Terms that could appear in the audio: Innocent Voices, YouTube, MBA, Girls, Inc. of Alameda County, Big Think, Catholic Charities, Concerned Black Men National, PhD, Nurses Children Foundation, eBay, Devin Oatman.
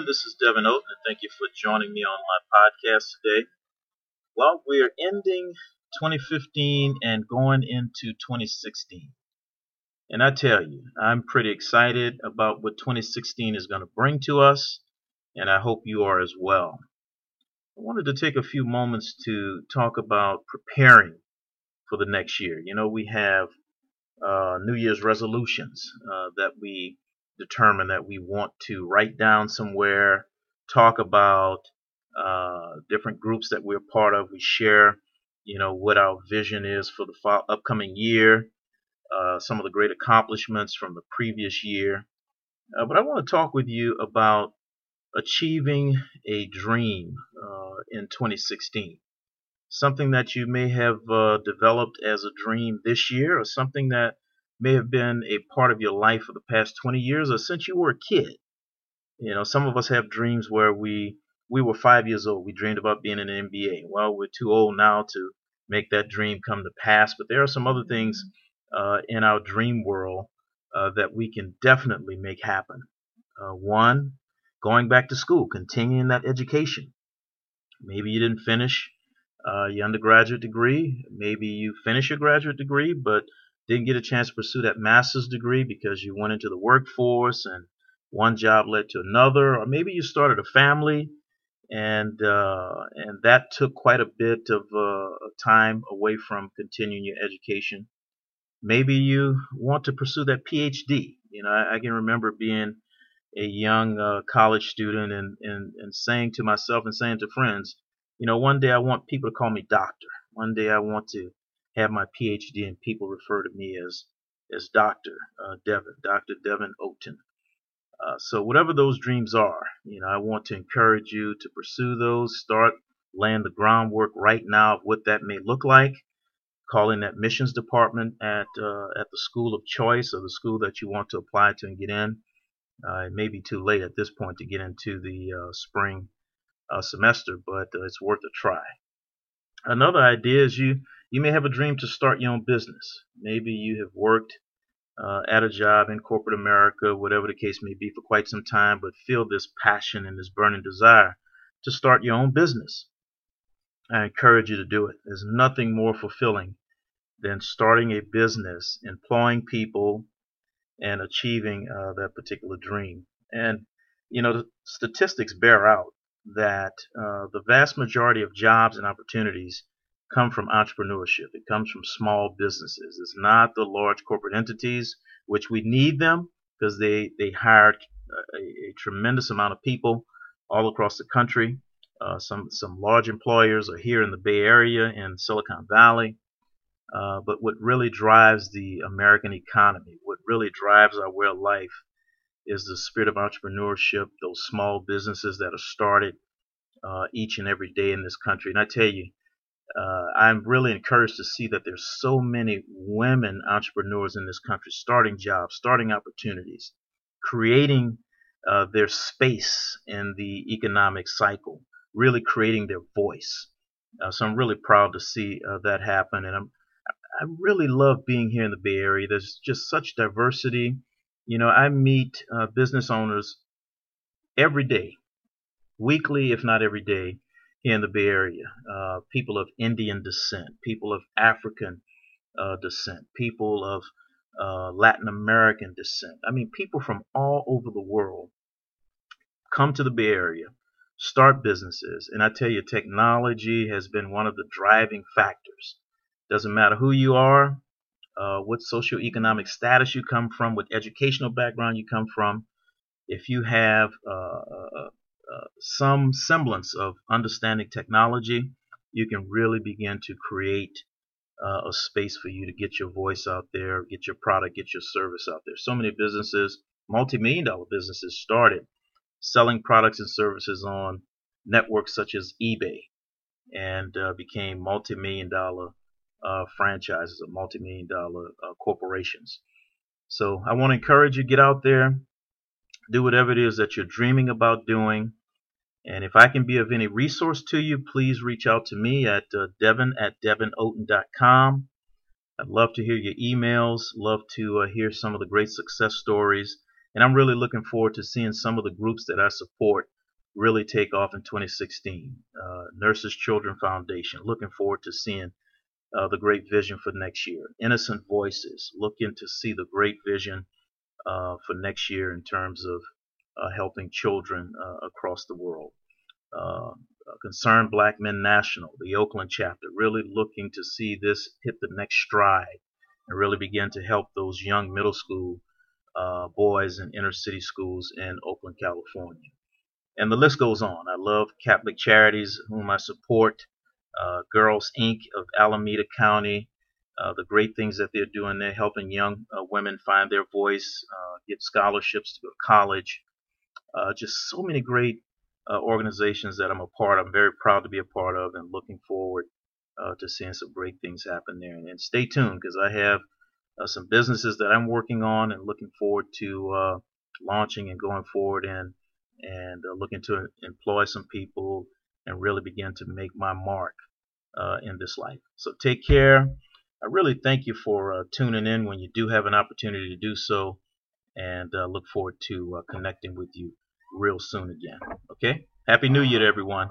everyone. This is Devin Oatman. Thank you for joining me on my podcast today. Well, we're ending 2015 and going into 2016. And I tell you, I'm pretty excited about what 2016 is going to bring to us, and I hope you are as well. I wanted to take a few moments to talk about preparing for the next year. You know, we have New Year's resolutions that we determine that we want to write down somewhere, talk about different groups that we're part of. We share, you know, what our vision is for the upcoming year. Some of the great accomplishments from the previous year. But I want to talk with you about achieving a dream in 2016. Something that you may have developed as a dream this year, or something that may have been a part of your life for the past 20 years or since you were a kid. You know, some of us have dreams where we were 5 years old. We dreamed about being in an MBA. Well, we're too old now to make that dream come to pass, but there are some other things in our dream world that we can definitely make happen. One, going back to school, continuing that education. Maybe you didn't finish your undergraduate degree. Maybe you finished your graduate degree but didn't get a chance to pursue that master's degree because you went into the workforce and one job led to another. Or maybe you started a family and that took quite a bit of time away from continuing your education. Maybe you want to pursue that PhD. You know, I can remember being a young college student and saying to myself and saying to friends, you know, one day I want people to call me doctor. One day I want to have my PhD and people refer to me as Dr. Devin Oatman. So whatever those dreams are, you know, I want to encourage you to pursue those. Start laying the groundwork right now of what that may look like. Calling that admissions department at the school of choice or the school that you want to apply to and get in. It may be too late at this point to get into the spring semester, but it's worth a try. Another idea is you may have a dream to start your own business. Maybe you have worked at a job in corporate America, whatever the case may be, for quite some time, but feel this passion and this burning desire to start your own business. I encourage you to do it. There's nothing more fulfilling than starting a business, employing people, and achieving that particular dream. And, you know, the statistics bear out that the vast majority of jobs and opportunities come from entrepreneurship. It comes from small businesses. It's not the large corporate entities, which we need them because they hired a tremendous amount of people all across the country. Some large employers are here in the Bay Area and Silicon Valley. But what really drives the American economy, what really drives our way of life is the spirit of entrepreneurship, those small businesses that are started each and every day in this country. And I tell you, I'm really encouraged to see that there's so many women entrepreneurs in this country, starting jobs, starting opportunities, creating their space in the economic cycle. Really creating their voice. So I'm really proud to see that happen. And I really love being here in the Bay Area. There's just such diversity. You know, I meet business owners every day, weekly, if not every day, here in the Bay Area. People of Indian descent, people of African descent, people of Latin American descent. I mean, people from all over the world come to the Bay Area. Start businesses, and I tell you, technology has been one of the driving factors. Doesn't matter who you are, what socioeconomic status you come from, what educational background you come from, if you have some semblance of understanding technology, you can really begin to create a space for you to get your voice out there, get your product, get your service out there. So many businesses, multi-million-dollar businesses started selling products and services on networks such as eBay and became multi-million-dollar franchises or multi-million-dollar corporations. So I want to encourage you, get out there, do whatever it is that you're dreaming about doing. And if I can be of any resource to you, please reach out to me at devin@devinoatman.com. I'd love to hear your emails, love to hear some of the great success stories And I'm really looking forward to seeing some of the groups that I support really take off in 2016. Nurses Children Foundation, looking forward to seeing the great vision for next year. Innocent Voices, looking to see the great vision for next year in terms of helping children across the world. Concerned Black Men National, the Oakland chapter, really looking to see this hit the next stride and really begin to help those young middle school boys in inner city schools in Oakland, California. And the list goes on. I love Catholic Charities, whom I support, Girls, Inc. of Alameda County, the great things that they're doing. They're helping young women find their voice, get scholarships to go to college. Just so many great organizations that I'm a part of. I'm very proud to be a part of, and looking forward to seeing some great things happen there. And stay tuned, because I have some businesses that I'm working on and looking forward to launching and going forward in, and looking to employ some people and really begin to make my mark in this life. So take care. I really thank you for tuning in when you do have an opportunity to do so, and look forward to connecting with you real soon again. Okay? Happy New Year to everyone.